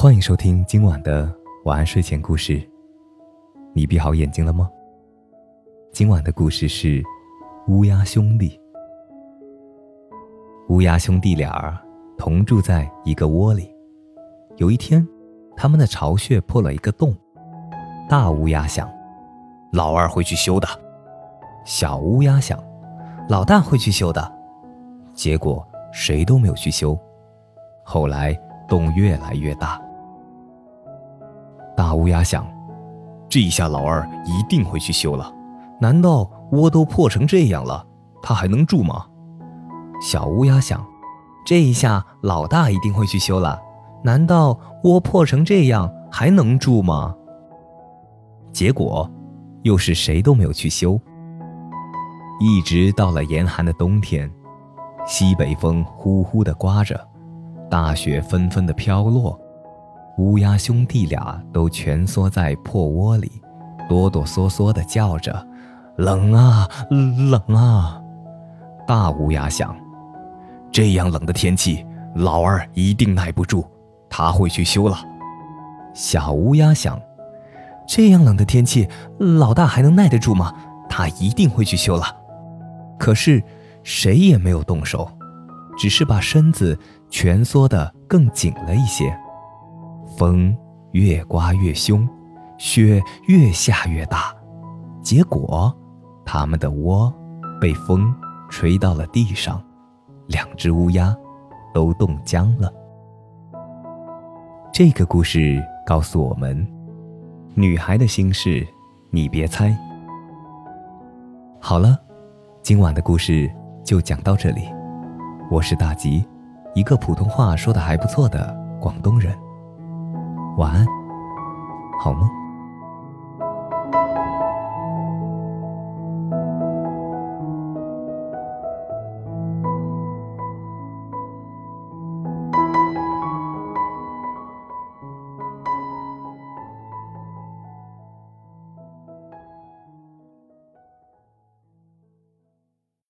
欢迎收听今晚的晚安睡前故事。你闭好眼睛了吗？今晚的故事是乌鸦兄弟。乌鸦兄弟俩同住在一个窝里。有一天，他们的巢穴破了一个洞。大乌鸦想，老二会去修的。小乌鸦想，老大会去修的。结果谁都没有去修。后来洞越来越大。大乌鸦想，这一下老二一定会去修了。难道窝都破成这样了，他还能住吗？小乌鸦想，这一下老大一定会去修了。难道窝破成这样还能住吗？结果又是谁都没有去修。一直到了严寒的冬天，西北风呼呼地刮着，大雪纷纷的飘落，乌鸦兄弟俩都蜷缩在破窝里，哆哆嗦嗦地叫着，冷啊冷啊。大乌鸦想，这样冷的天气，老二一定耐不住，他会去修了。小乌鸦想，这样冷的天气，老大还能耐得住吗？他一定会去修了。可是谁也没有动手，只是把身子蜷缩得更紧了一些。风越刮越凶，雪越下越大，结果他们的窝被风吹到了地上，两只乌鸦都冻僵了。这个故事告诉我们，女孩的心事你别猜。好了，今晚的故事就讲到这里。我是大吉，一个普通话说得还不错的广东人。晚安，好梦。